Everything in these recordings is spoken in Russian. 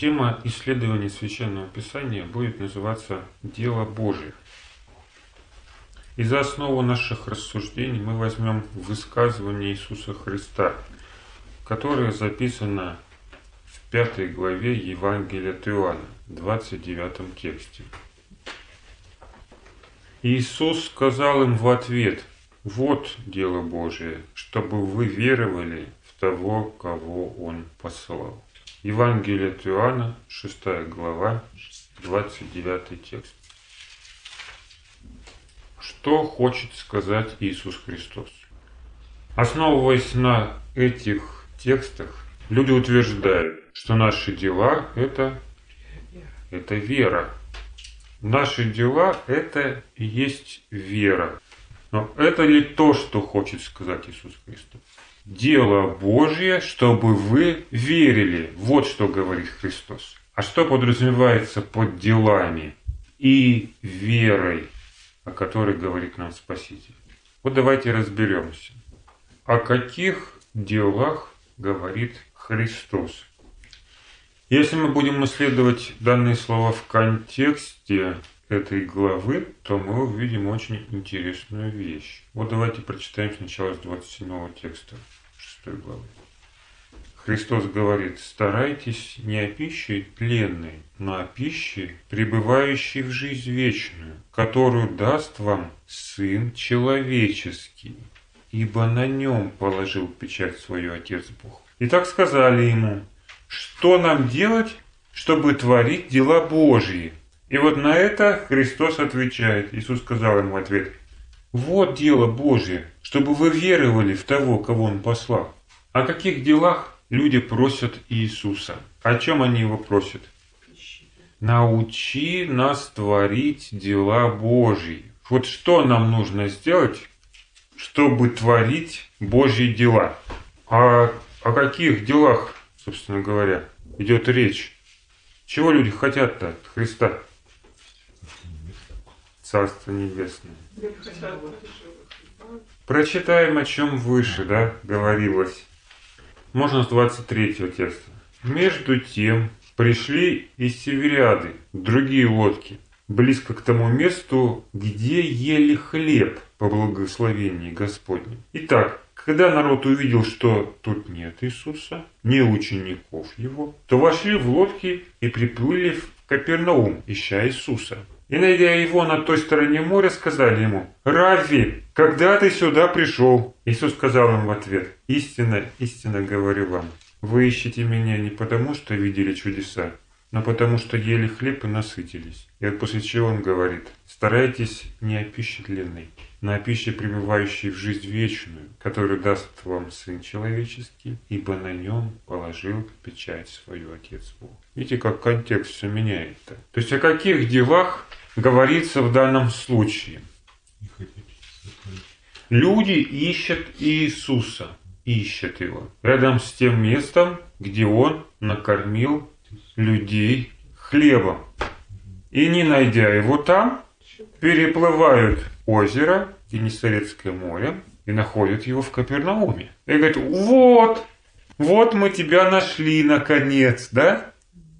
Тема исследования Священного Писания будет называться «Дело Божие». И за основу наших рассуждений мы возьмем высказывание Иисуса Христа, которое записано в 5 главе Евангелия от Иоанна, 29 тексте. Иисус сказал им в ответ: «Вот дело Божие, чтобы вы веровали в того, кого Он послал». Евангелие от Иоанна, 6 глава, 29 текст. Что хочет сказать Иисус Христос? Основываясь на этих текстах, люди утверждают, что наши дела – это вера. Наши дела – это и есть вера. Но это ли то, что хочет сказать Иисус Христос? Дело Божье, чтобы вы верили. Вот что говорит Христос. А что подразумевается под делами и верой, о которой говорит нам Спаситель? Вот давайте разберемся, о каких делах говорит Христос. Если мы будем исследовать данные слова в контексте этой главы, то мы увидим очень интересную вещь. Вот давайте прочитаем сначала с 27 текста 6 главы. Христос говорит: «Старайтесь не о пище тленной, но о пище, пребывающей в жизнь вечную, которую даст вам Сын Человеческий, ибо на нем положил печать свою Отец Бог». И так сказали ему: «Что нам делать, чтобы творить дела Божьи?» И вот на это Христос отвечает. Иисус сказал ему в ответ: «Вот дело Божье, чтобы вы веровали в того, кого Он послал». О каких делах люди просят Иисуса? О чем они его просят? Научи нас творить дела Божьи. Вот что нам нужно сделать, чтобы творить Божьи дела? А о каких делах, собственно говоря, идет речь? Чего люди хотят-то от Христа? Царство Небесное. Прочитаем, о чем выше, да, говорилось. Можно с 23 текста. «Между тем пришли из Севериады другие лодки, близко к тому месту, где ели хлеб по благословении Господнем. Итак, когда народ увидел, что тут нет Иисуса, не учеников его, то вошли в лодки и приплыли в Капернаум, ища Иисуса. И, найдя его на той стороне моря, сказали ему: «Равви, когда ты сюда пришел?» Иисус сказал им в ответ: «Истинно, истинно говорю вам, вы ищете меня не потому, что видели чудеса, но потому, что ели хлеб и насытились». И вот после чего он говорит: «Старайтесь не о пище тленной, но о пище, пребывающей в жизнь вечную, которую даст вам Сын Человеческий, ибо на нем положил печать свою Отец Бог». Видите, как контекст все меняет-то. То есть о каких делах говорится в данном случае? Люди ищут Иисуса, ищут его рядом с тем местом, где он накормил людей хлебом. И не найдя его там, переплывают озеро, Геннисаретское море, и находят его в Капернауме. И говорят: вот мы тебя нашли наконец, да?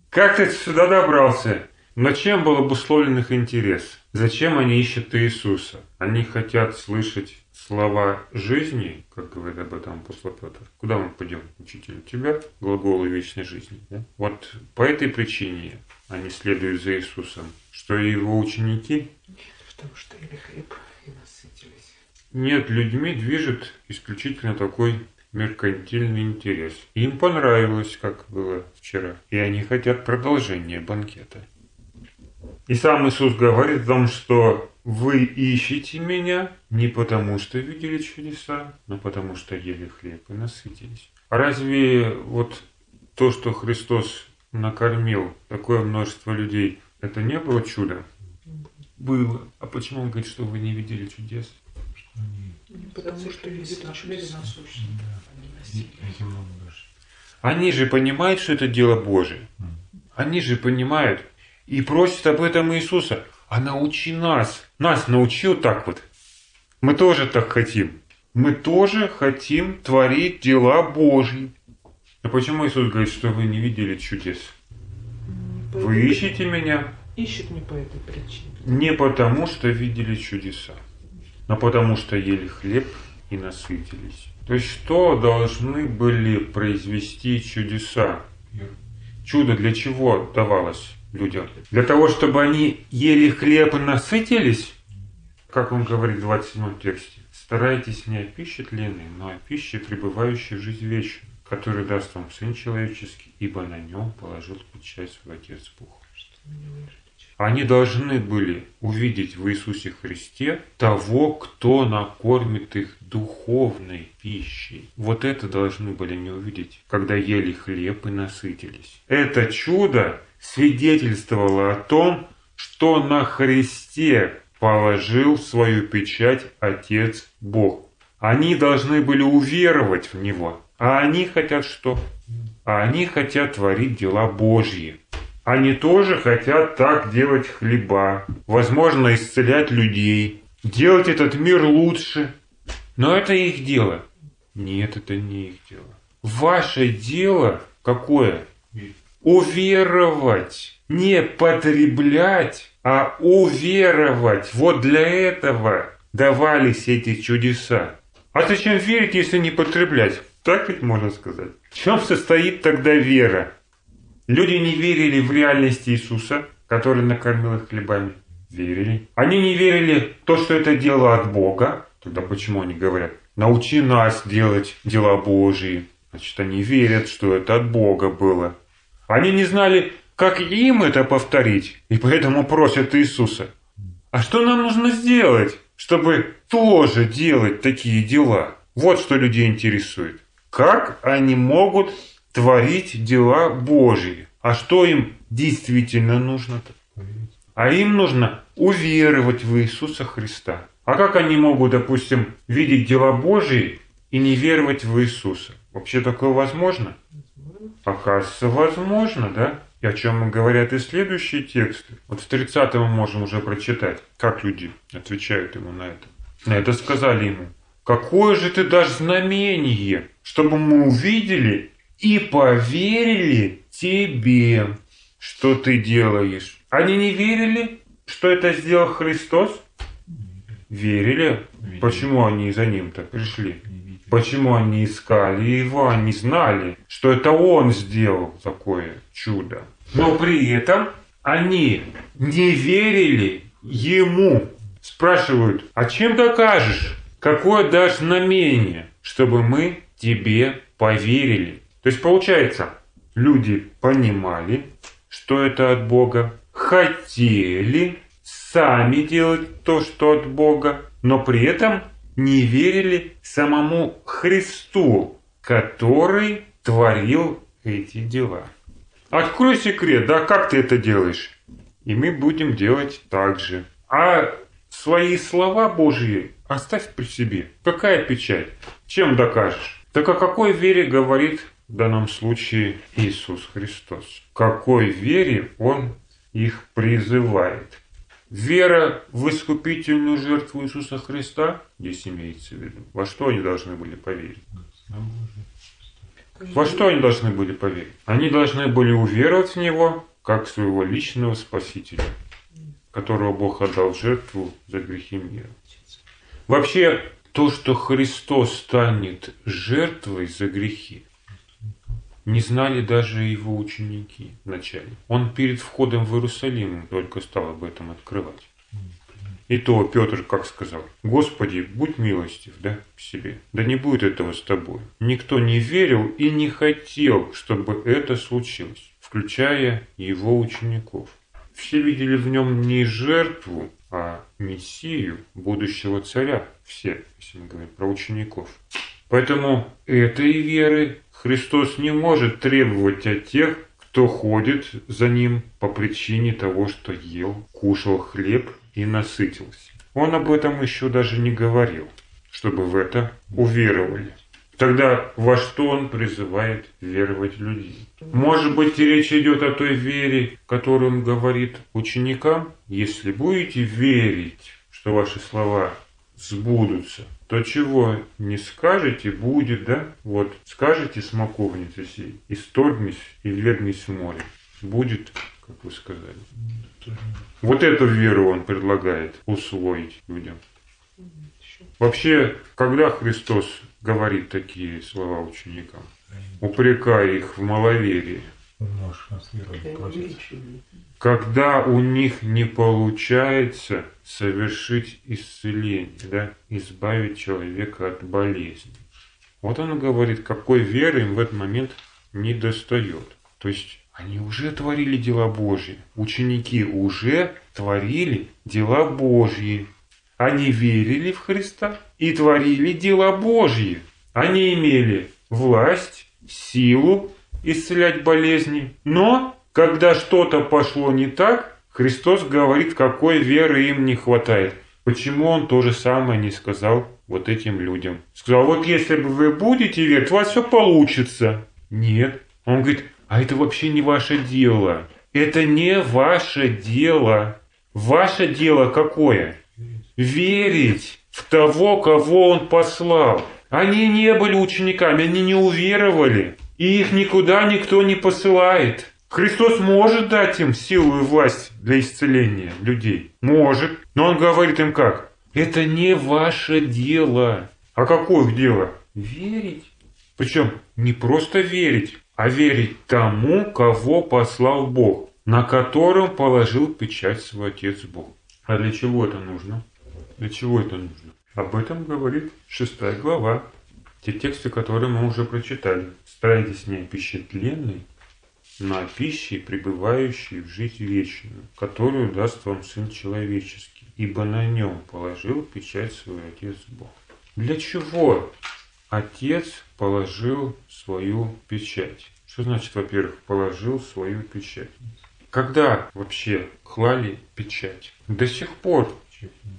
Как ты сюда добрался? Но чем был обусловлен их интерес? Зачем они ищут Иисуса? Они хотят слышать слова жизни, как говорит об этом апостол Петр. «Куда мы пойдем, учитель, тебя?» Глаголы вечной жизни. Да? Вот по этой причине они следуют за Иисусом, что и его ученики... Потому что ели хлеб и насытились. Нет, людьми движет исключительно такой меркантильный интерес. Им понравилось, как было вчера, и они хотят продолжения банкета. И сам Иисус говорит о том, что вы ищете меня не потому, что видели чудеса, но потому, что ели хлеб и насытились. А разве вот то, что Христос накормил такое множество людей, это не было чудом? Было. А почему он говорит, что вы не видели чудес? Потому что люди нашли насущное. Да. Они же понимают, что это дело Божие. Они же понимают и просят об этом Иисуса. А научи нас. Нас научил так вот. Мы тоже так хотим. Мы тоже хотим творить дела Божьи. А почему Иисус говорит, что вы не видели чудес? Вы ищете меня? Ищут не по этой причине. Не потому, что видели чудеса, но потому, что ели хлеб и насытились. То есть что должны были произвести чудеса? Чудо для чего давалось людям? Для того, чтобы они ели хлеб и насытились? Как он говорит в 27 тексте. Старайтесь не о пище тленной, но о пище, пребывающей в жизнь вечную, который даст вам Сын Человеческий, ибо на нем положил печать свой Отец Бог. Они должны были увидеть в Иисусе Христе того, кто накормит их духовной пищей. Вот это должны были не увидеть, когда ели хлеб и насытились. Это чудо свидетельствовало о том, что на Христе положил свою печать Отец Бог. Они должны были уверовать в Него. А они хотят что? А они хотят творить дела Божьи. Они тоже хотят так делать хлеба, возможно, исцелять людей, делать этот мир лучше. Но это их дело. Нет, это не их дело. Ваше дело какое? Уверовать. Не потреблять, а уверовать. Вот для этого давались эти чудеса. А зачем верить, если не потреблять? Так ведь можно сказать. В чем состоит тогда вера? Люди не верили в реальность Иисуса, который накормил их хлебами. Верили. Они не верили в то, что это дело от Бога. Тогда почему они говорят: научи нас делать дела Божьи? Значит, они верят, что это от Бога было. Они не знали, как им это повторить, и поэтому просят Иисуса. А что нам нужно сделать, чтобы тоже делать такие дела? Вот что людей интересует. Как они могут творить дела Божьи? А что им действительно нужно-то? А им нужно уверовать в Иисуса Христа. А как они могут, допустим, видеть дела Божьи и не веровать в Иисуса? Вообще такое возможно? Оказывается, возможно, да? И о чем говорят и следующие тексты. Вот в 30-м мы можем уже прочитать, как люди отвечают ему на это. На это сказали ему: какое же ты дашь знамение, чтобы мы увидели и поверили тебе, что ты делаешь? Они не верили, что это сделал Христос? Верили. Почему они за ним-то пришли? Почему они искали его? Они знали, что это он сделал такое чудо. Но при этом они не верили ему. Спрашивают: а чем докажешь? Какое дашь знамение, чтобы мы тебе поверили? То есть получается, люди понимали, что это от Бога, хотели сами делать то, что от Бога, но при этом не верили самому Христу, который творил эти дела. Открой секрет, да, как ты это делаешь? И мы будем делать так же. А свои слова Божьи оставь при себе. Какая печать? Чем докажешь? Так о какой вере говорит в данном случае Иисус Христос? К какой вере Он их призывает? Вера в искупительную жертву Иисуса Христа здесь имеется в виду. Во что они должны были поверить? Во что они должны были поверить? Они должны были уверовать в Него, как своего личного Спасителя, которого Бог отдал в жертву за грехи мира. Вообще, то, что Христос станет жертвой за грехи, не знали даже его ученики вначале. Он перед входом в Иерусалим только стал об этом открывать. И то Петр как сказал: «Господи, будь милостив, да, к себе, да не будет этого с тобой». Никто не верил и не хотел, чтобы это случилось, включая его учеников. Все видели в нем не жертву, а Мессию, будущего царя. Все, если мы говорим про учеников. Поэтому этой веры Христос не может требовать от тех, кто ходит за Ним по причине того, что ел, кушал хлеб и насытился. Он об этом еще даже не говорил, чтобы в это уверовали. Тогда во что он призывает веровать людей? Может быть, речь идет о той вере, которую он говорит ученикам? Если будете верить, что ваши слова сбудутся, то чего не скажете, будет, да? Вот, скажете смоковнице сей, исторгнись и ввергнись в море. Будет как вы сказали. Вот эту веру он предлагает усвоить людям. Вообще, когда Христос говорит такие слова ученикам, упрекая их в маловерии, когда у них не получается совершить исцеление, да, избавить человека от болезни. Вот он говорит, какой веры им в этот момент недостает. То есть они уже творили дела Божьи, ученики уже творили дела Божьи. Они верили в Христа и творили дела Божьи. Они имели власть, силу исцелять болезни. Но когда что-то пошло не так, Христос говорит, какой веры им не хватает. Почему он то же самое не сказал вот этим людям? Сказал, вот если бы вы будете верить, у вас все получится. Нет. Он говорит, а это вообще не ваше дело. Это не ваше дело. Ваше дело какое? Верить в того, кого он послал. Они не были учениками, они не уверовали. И их никуда никто не посылает. Христос может дать им силу и власть для исцеления людей. Может. Но он говорит им как? Это не ваше дело. А какое их дело? Верить. Причем не просто верить, а верить тому, кого послал Бог, на котором положил печать свой Отец Бог. А для чего это нужно? Для чего это нужно? Об этом говорит 6 глава. Те тексты, которые мы уже прочитали. «Старайтесь не опищетленной, но о пище, пребывающей в жизнь вечную, которую даст вам Сын Человеческий, ибо на нем положил печать свой Отец Бог». Для чего Отец положил свою печать? Что значит, во-первых, положил свою печать? Когда вообще клали печать? До сих пор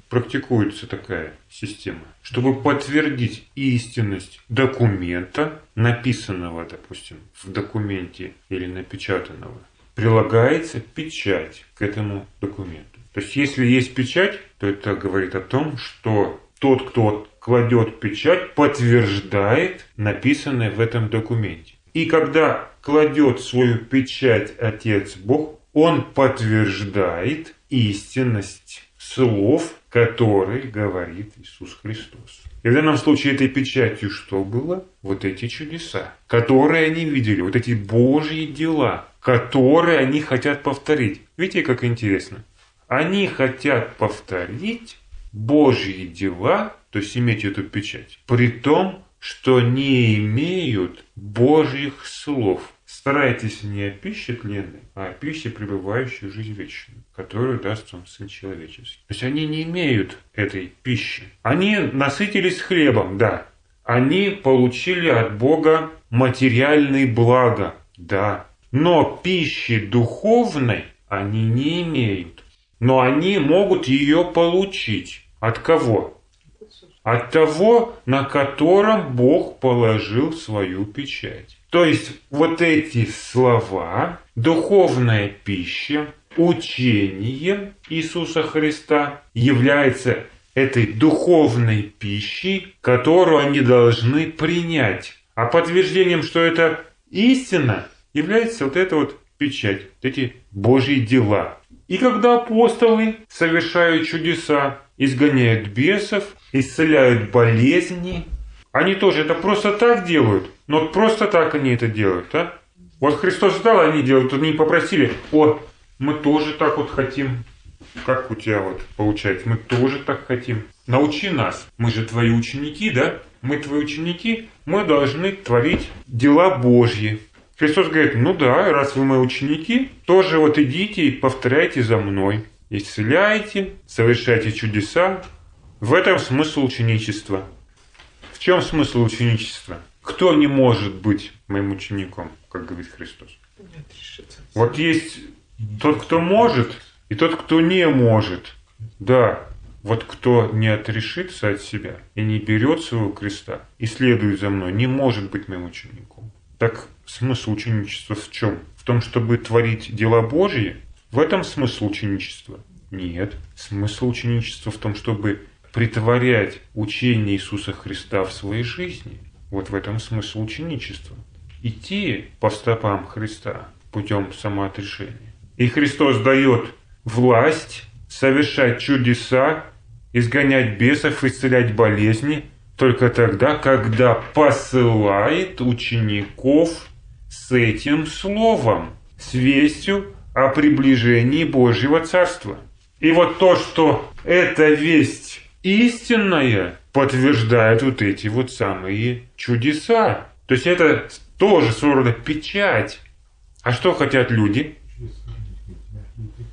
практикуется такая система, чтобы подтвердить истинность документа, написанного, допустим, в документе или напечатанного, прилагается печать к этому документу. То есть, если есть печать, то это говорит о том, что тот, кто кладет печать, подтверждает написанное в этом документе. И когда кладет свою печать Отец Бог, он подтверждает истинность слов, которые говорит Иисус Христос. И в данном случае этой печатью что было? Вот эти чудеса, которые они видели, вот эти Божьи дела, которые они хотят повторить. Видите, как интересно? Они хотят повторить Божьи дела, то есть иметь эту печать, при том, что не имеют Божьих слов. Старайтесь не о пище тленной, а о пище, пребывающей в жизнь вечную, которую даст вам Сын Человеческий. То есть они не имеют этой пищи. Они насытились хлебом, да. Они получили от Бога материальные блага, да. Но пищи духовной они не имеют. Но они могут ее получить. От кого? От того, на котором Бог положил свою печать. То есть вот эти слова, духовная пища, учение Иисуса Христа является этой духовной пищей, которую они должны принять. А подтверждением, что это истина, является вот эта вот печать, вот эти Божьи дела. И когда апостолы совершают чудеса, изгоняют бесов, исцеляют болезни, они тоже это просто так делают. Но просто так они это делают, да? Вот Христос дал, они делают, они попросили, о, мы тоже так вот хотим. Как у тебя вот получается? Мы тоже так хотим. Научи нас. Мы же твои ученики, да? Мы твои ученики, мы должны творить дела Божьи. Христос говорит, ну да, раз вы мои ученики, тоже вот идите и повторяйте за мной. Исцеляйте, совершайте чудеса. В этом смысл ученичества. В чем смысл ученичества? Кто не может быть моим учеником, как говорит Христос? Вот есть тот, кто может, и тот, кто не может. Да, вот кто не отрешится от себя и не берет своего креста и следует за мной, не может быть моим учеником. Так смысл ученичества в чем? В том, чтобы творить дела Божьи? В этом смысл ученичества? Нет. Смысл ученичества в том, чтобы претворять учение Иисуса Христа в своей жизни. Вот в этом смысл ученичества. Идти по стопам Христа путем самоотрешения. И Христос дает власть совершать чудеса, изгонять бесов, исцелять болезни только тогда, когда посылает учеников с этим словом, с вестью о приближении Божьего Царства. И вот то, что эта весть истинная, подтверждает вот эти вот самые чудеса. То есть это тоже своего рода печать. А что хотят люди?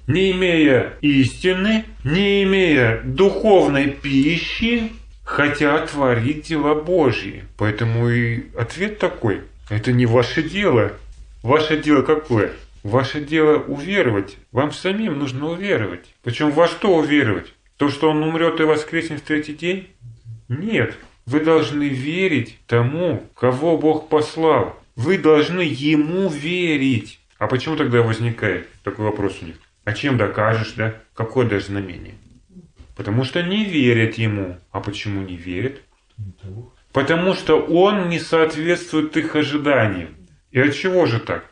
Не имея истины, не имея духовной пищи, хотят творить дела Божьи. Поэтому и ответ такой. Это не ваше дело. Ваше дело какое? Ваше дело уверовать. Вам самим нужно уверовать. Причем во что уверовать? То, что он умрет и воскреснет в третий день? Нет. Вы должны верить тому, кого Бог послал. Вы должны ему верить. А почему тогда возникает такой вопрос у них? А чем докажешь, да? Какое даже знамение? Потому что не верят ему. А почему не верят? Потому что он не соответствует их ожиданиям. И от чего же так?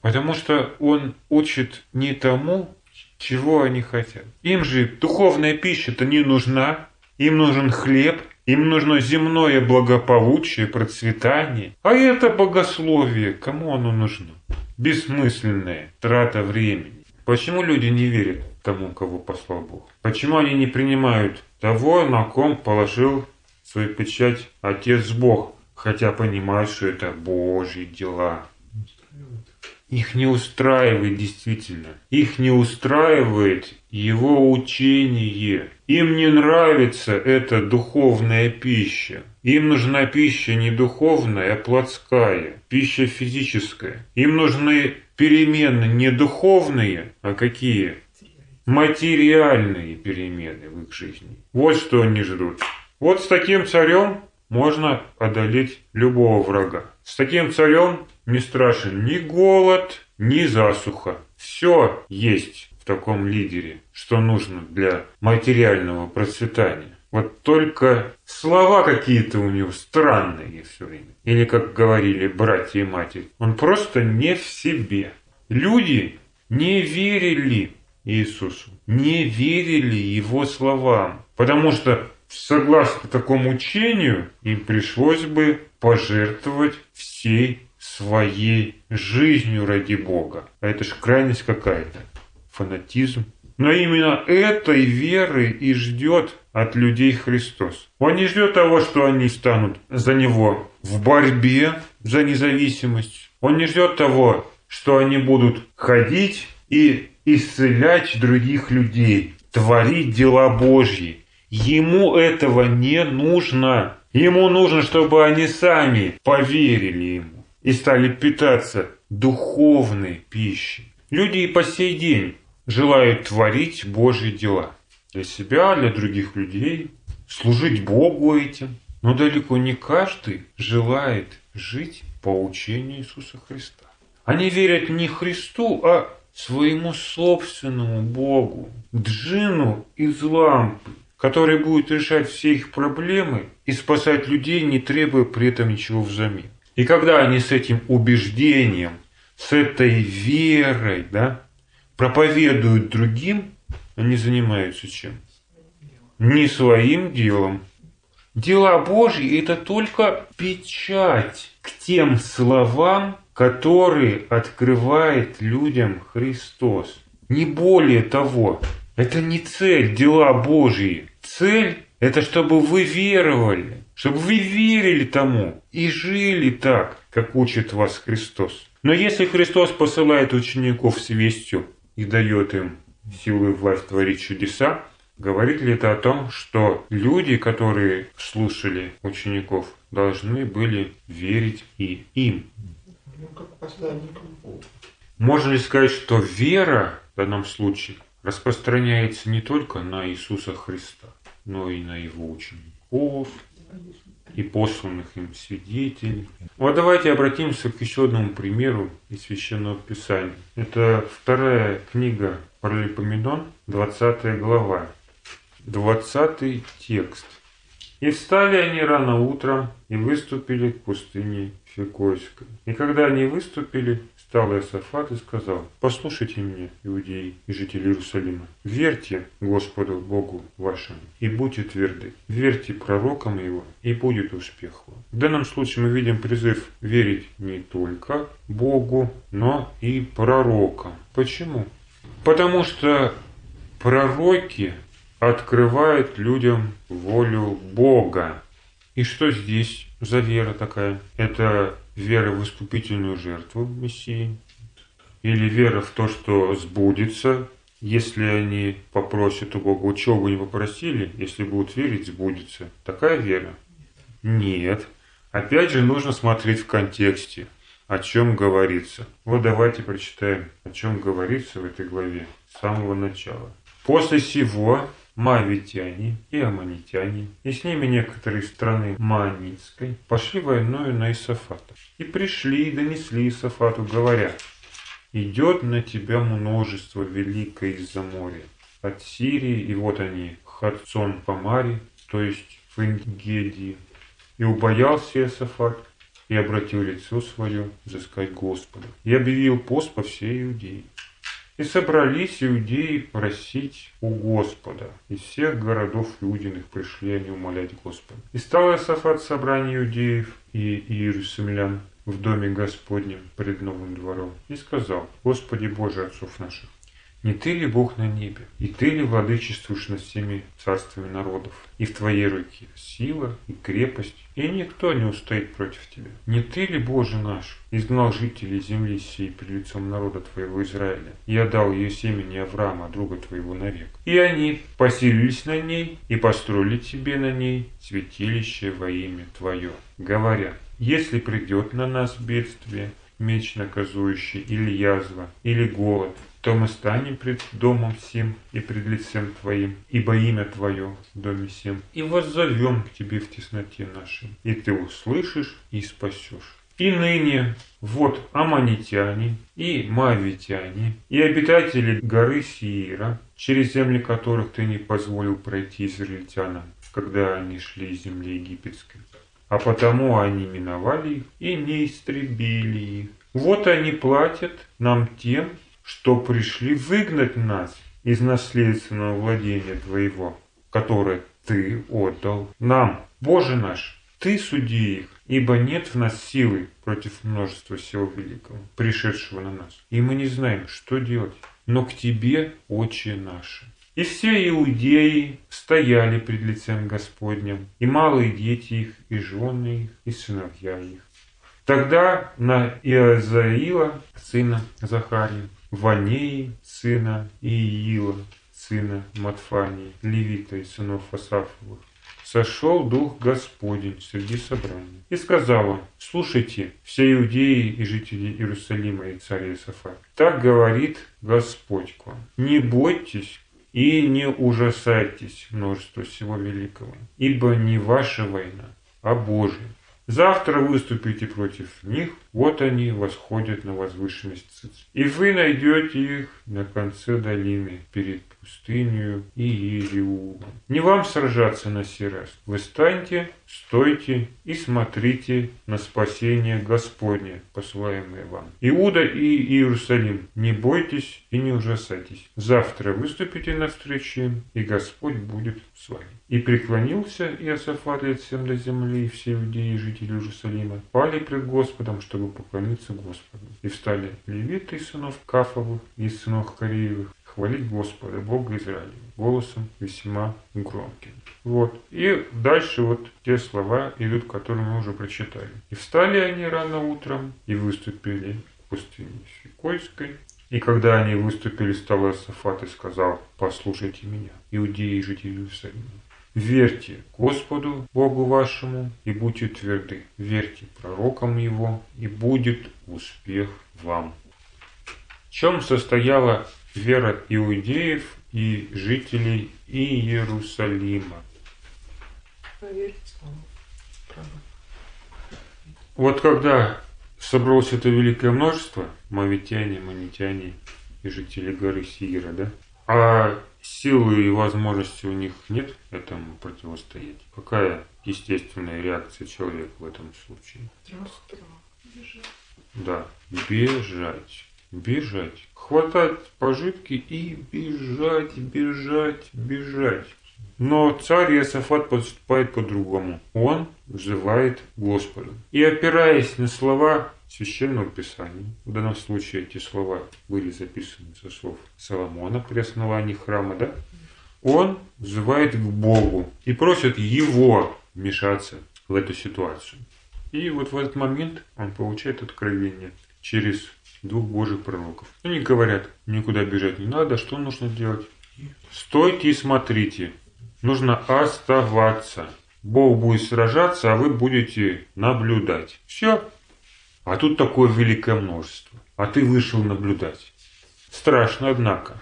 Потому что он учит не тому, чего они хотят. Им же духовная пища-то не нужна. Им нужен хлеб. Им нужно земное благополучие, процветание. А это богословие. Кому оно нужно? Бессмысленная трата времени. Почему люди не верят тому, кого послал Бог? Почему они не принимают того, на ком положил свою печать Отец Бог? Хотя понимают, что это Божьи дела. Их не устраивает действительно. Их не устраивает его учение. Им не нравится эта духовная пища. Им нужна пища не духовная, а плотская. Пища физическая. Им нужны перемены не духовные, а какие? Материальные перемены в их жизни. Вот что они ждут. Вот с таким царем можно одолеть любого врага. С таким царем не страшен ни голод, ни засуха. Все есть в таком лидере, что нужно для материального процветания. Вот только слова какие-то у него странные все время. Или, как говорили братья и матери, он просто не в себе. Люди не верили Иисусу, не верили его словам, потому что согласно такому учению, им пришлось бы пожертвовать всей своей жизнью ради Бога. А это же крайность какая-то, фанатизм. Но именно этой веры и ждет от людей Христос. Он не ждет того, что они станут за него в борьбе за независимость. Он не ждет того, что они будут ходить и исцелять других людей, творить дела Божьи. Ему этого не нужно. Ему нужно, чтобы они сами поверили ему и стали питаться духовной пищей. Люди и по сей день желают творить Божьи дела. Для себя, для других людей, служить Богу этим. Но далеко не каждый желает жить по учению Иисуса Христа. Они верят не Христу, а своему собственному Богу, джину из лампы, который будет решать все их проблемы и спасать людей, не требуя при этом ничего взамен. И когда они с этим убеждением, с этой верой, да, проповедуют другим, они занимаются чем? Не своим делом. Дела Божьи – это только печать к тем словам, которые открывает людям Христос. Не более того. Это не цель дела Божьи. Цель – это чтобы вы веровали, чтобы вы верили тому и жили так, как учит вас Христос. Но если Христос посылает учеников с вестью и дает им силу и власть творить чудеса, говорит ли это о том, что люди, которые слушали учеников, должны были верить и им? Ну, как посланникам Бога. Можно ли сказать, что вера в данном случае распространяется не только на Иисуса Христа, но и на его учеников и посланных им свидетелей? Вот давайте обратимся к еще одному примеру из Священного Писания. Это Вторая книга Паралипоменон, 20 глава, 20 текст. «И встали они рано утром и выступили к пустыне Фекойской. И когда они выступили, встал Иосафат и сказал: «Послушайте меня, иудеи и жители Иерусалима, верьте Господу Богу вашему и будьте тверды, верьте пророкам его, и будет успех вам». В данном случае мы видим призыв верить не только Богу, но и пророкам. Почему? Потому что пророки открывают людям волю Бога. И что здесь за вера такая? Это вера в искупительную жертву Мессии? Или вера в то, что сбудется, если они попросят у Бога? Чего бы не попросили, если будут верить, сбудется. Такая вера? Нет. Опять же, нужно смотреть в контексте, о чем говорится. Вот давайте прочитаем, о чем говорится в этой главе с самого начала. «После сего мавитяне и аманитяне, и с ними некоторые страны Маанитской, пошли войною на Иосафата. И пришли, и донесли Иосафату, говоря: идет на тебя множество великое из-за моря, от Сирии, и вот они, Хадсон Помари, то есть в Ингедии. И убоялся Иосафат, и обратил лицо свое взыскать Господа, и объявил пост по всей Иудее. И собрались иудеи просить у Господа. Из всех городов иудиных пришли они умолять Господа. И стал Иосафат в собрании иудеев и иерусалимлян в доме Господнем пред новым двором. И сказал: Господи Боже отцов наших, не Ты ли Бог на небе? И Ты ли владычествуешь над всеми царствами народов? И в Твоей руке сила и крепость, и никто не устоит против Тебя. Не Ты ли, Боже наш, изгнал жителей земли сей пред лицом народа Твоего Израиля, и отдал ее семени Авраама, друга Твоего, навек? И они поселились на ней, и построили Тебе на ней святилище во имя Твое, говоря: если придет на нас бедствие, меч наказующий, или язва, или голод, то мы станем пред домом сим и пред лицем Твоим, ибо имя Твое в доме сим, и воззовем к Тебе в тесноте нашей, и Ты услышишь и спасешь. И ныне вот аманитяне и мавитяне, и обитатели горы Сеира, через земли которых Ты не позволил пройти израильтянам, когда они шли из земли египетской, а потому они миновали их и не истребили их. Вот они платят нам тем, что пришли выгнать нас из наследственного владения Твоего, которое Ты отдал нам. Боже наш, Ты суди их, ибо нет в нас силы против множества всего великого, пришедшего на нас, и мы не знаем, что делать, но к Тебе очи наши». И все иудеи стояли пред лицем Господнем, и малые дети их, и жены их, и сыновья их. Тогда на Иозаила, сына Захария, Ванеи, сына Иила, сына Матфании, левита и сынов Асафовых, сошел Дух Господень среди собрания. И сказал он: слушайте, все иудеи и жители Иерусалима и царь Иосафат, так говорит Господь к вам: не бойтесь и не ужасайтесь множества всего великого, ибо не ваша война, а Божья. Завтра выступите против них, вот они восходят на возвышенность Циц. И вы найдете их на конце долины, перед пустынью и Иериулом. Не вам сражаться на сей раз. Вы станьте, стойте и смотрите на спасение Господне, посылаемое вам. Иуда и Иерусалим, не бойтесь и не ужасайтесь. Завтра выступите навстречу им, и Господь будет с вами. И преклонился Иосафат лицем до земли, и все иудеи и жители Иерусалима пали пред Господом, чтобы поклониться Господу. И встали левиты из сынов Кафовых и из сынов Кореевых хвалить Господа, Бога Израиля, голосом весьма громким. Вот. И дальше вот те слова идут, которые мы уже прочитали. И встали они рано утром и выступили в пустыне Сикойской. И когда они выступили, стал Иосафат и сказал: послушайте меня, иудеи и жители Иерусалима, верьте Господу, Богу вашему, и будьте тверды. Верьте пророкам его, и будет успех вам. В чем состояла вера иудеев и жителей Иерусалима? Вот когда собралось это великое множество, мавитяне, аманитяне и жители горы Сеира, да? А силы и возможности у них нет этому противостоять. Какая естественная реакция человека в этом случае? Страх. Да, бежать, бежать. Хватать пожитки и бежать, бежать, бежать. Но царь Иосафат поступает по-другому. Он взывает Господу. И опираясь на слова Священного Писания, в данном случае эти слова были записаны со слов Соломона при основании храма, да? Он взывает к Богу и просит Его вмешаться в эту ситуацию. И вот в этот момент он получает откровение через двух Божьих пророков. Они говорят, никуда бежать не надо, что нужно делать? Стойте и смотрите. Нужно оставаться. Бог будет сражаться, а вы будете наблюдать. Все. А тут такое великое множество. А ты вышел наблюдать. Страшно, однако.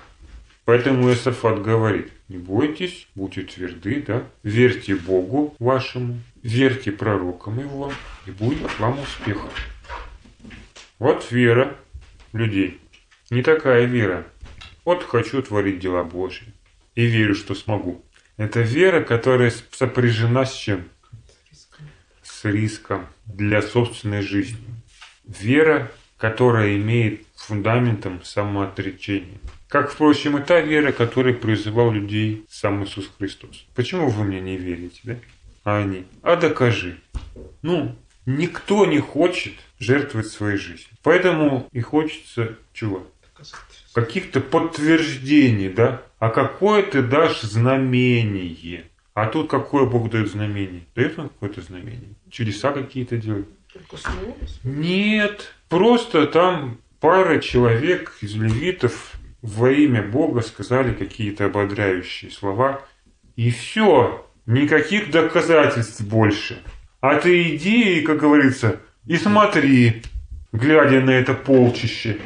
Поэтому Иосафат говорит, не бойтесь, будьте тверды, да? Верьте Богу вашему, верьте пророкам его, и будет вам успех. Вот вера людей. Не такая вера. Вот хочу творить дела Божьи. И верю, что смогу. Это вера, которая сопряжена с чем? С риском для собственной жизни. Вера, которая имеет фундаментом самоотречение. Как, впрочем, и та вера, которой призывал людей сам Иисус Христос. Почему вы мне не верите, да? А они? А докажи. Ну, никто не хочет жертвовать своей жизнью. Поэтому и хочется чего? Каких-то подтверждений, да? А какое ты дашь знамение? А тут какое Бог дает знамение? Дает он какое-то знамение? Чудеса какие-то делают? Нет, просто там пара человек из левитов во имя Бога сказали какие-то ободряющие слова. И все, никаких доказательств больше. А ты иди, как говорится, и смотри, глядя на это полчище.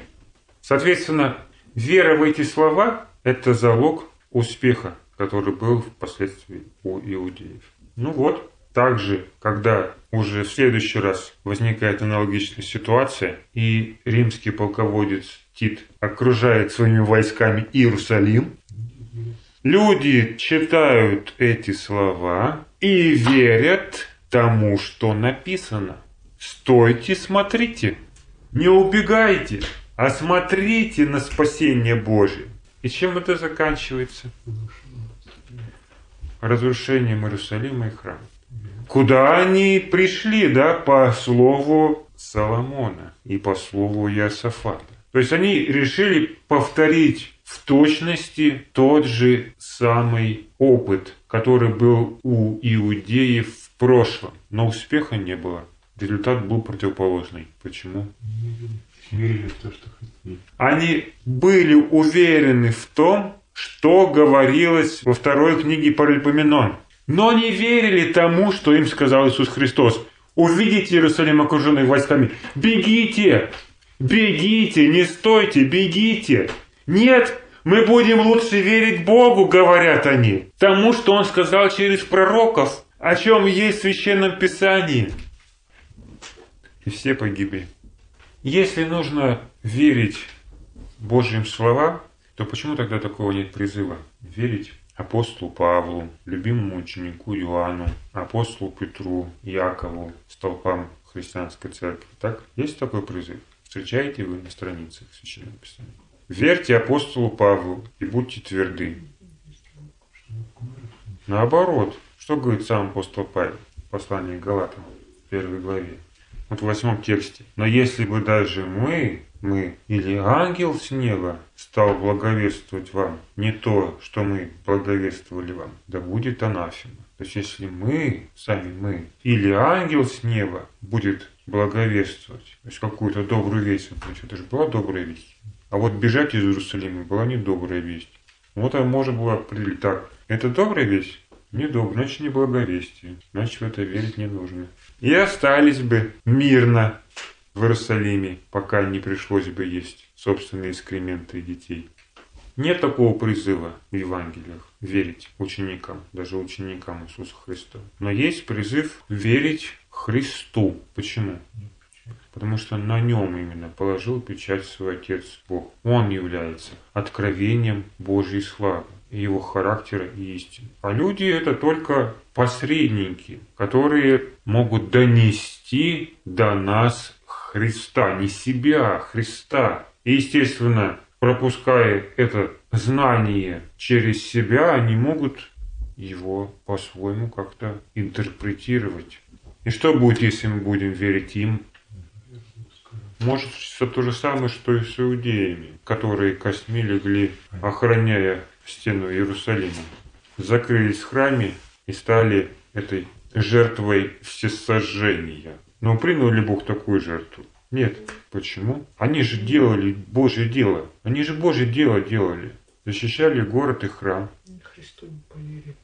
Соответственно, вера в эти слова – это залог успеха, который был впоследствии у иудеев. Ну вот, также, когда уже в следующий раз возникает аналогичная ситуация, и римский полководец Тит окружает своими войсками Иерусалим, люди читают эти слова и верят тому, что написано. Стойте, смотрите, не убегайте. А смотрите на спасение Божие. И чем это заканчивается? Разрушением Иерусалима и храма. Куда они пришли, да, по слову Соломона и по слову Иосафата. То есть они решили повторить в точности тот же самый опыт, который был у иудеев в прошлом. Но успеха не было. Результат был противоположный. Почему? Верили в то, что хотели. Они были уверены в том, что говорилось во второй книге Паралипоменон. Но не верили тому, что им сказал Иисус Христос. Увидите Иерусалим, окруженный войсками. Бегите! Бегите! Не стойте! Бегите! Нет! Мы будем лучше верить Богу, говорят они. Тому, что Он сказал через пророков, о чем есть в Священном Писании. И все погибли. Если нужно верить Божьим словам, то почему тогда такого нет призыва? Верить апостолу Павлу, любимому ученику Иоанну, апостолу Петру, Якову, столпам христианской церкви. Так, есть такой призыв? Встречаете вы на страницах Священного Писания. Верьте апостолу Павлу и будьте тверды. Наоборот, что говорит сам апостол Павел в послании к Галатам, в 1 главе? Вот в 8 тексте. Но если бы даже мы или ангел с неба стал благовествовать вам не то, что мы благовествовали вам, да будет анафема. То есть если мы, сами мы, или ангел с неба будет благовествовать, то есть какую-то добрую весть, значит, это же была добрая весть. А вот бежать из Иерусалима была недобрая весть. Вот она можно было определить так. Это добрая весть? Недобрая, значит, не благовестие. Значит, в это верить не нужно. И остались бы мирно в Иерусалиме, пока не пришлось бы есть собственные экскременты детей. Нет такого призыва в Евангелиях верить ученикам, даже ученикам Иисуса Христа. Но есть призыв верить Христу. Почему? Потому что на нем именно положил печать свой Отец Бог. Он является откровением Божьей славы, его характера и истины. А люди это только посредники, которые могут донести до нас Христа, не себя, Христа. И, естественно, пропуская это знание через себя, они могут его по-своему как-то интерпретировать. И что будет, если мы будем верить им? Может, все то же самое, что и с иудеями, которые костьми легли, охраняя стену Иерусалима. Закрылись в храме и стали этой жертвой всесожжения. Но принял ли Бог такую жертву? Нет. Почему? Они же делали Божье дело. Они же Божье дело делали. Защищали город и храм. Христу не поверили.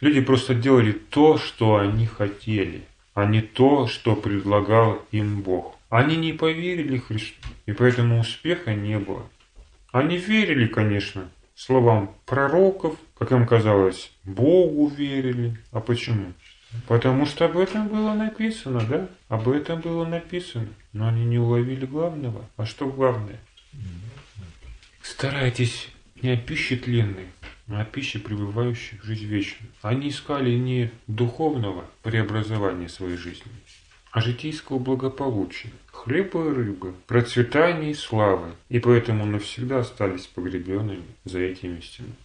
Люди просто делали то, что они хотели, а не то, что предлагал им Бог. Они не поверили Христу, и поэтому успеха не было. Они верили, конечно, словам пророков, как им казалось, Богу верили. А почему? Потому что об этом было написано, да? Об этом было написано. Но они не уловили главного. А что главное? Старайтесь не о пище тленной, а о пище, пребывающей в жизнь вечную. Они искали не духовного преобразования своей жизни, а житейского благополучия, хлеба и рыбы, процветания и славы. И поэтому навсегда остались погребенными за этими стенами.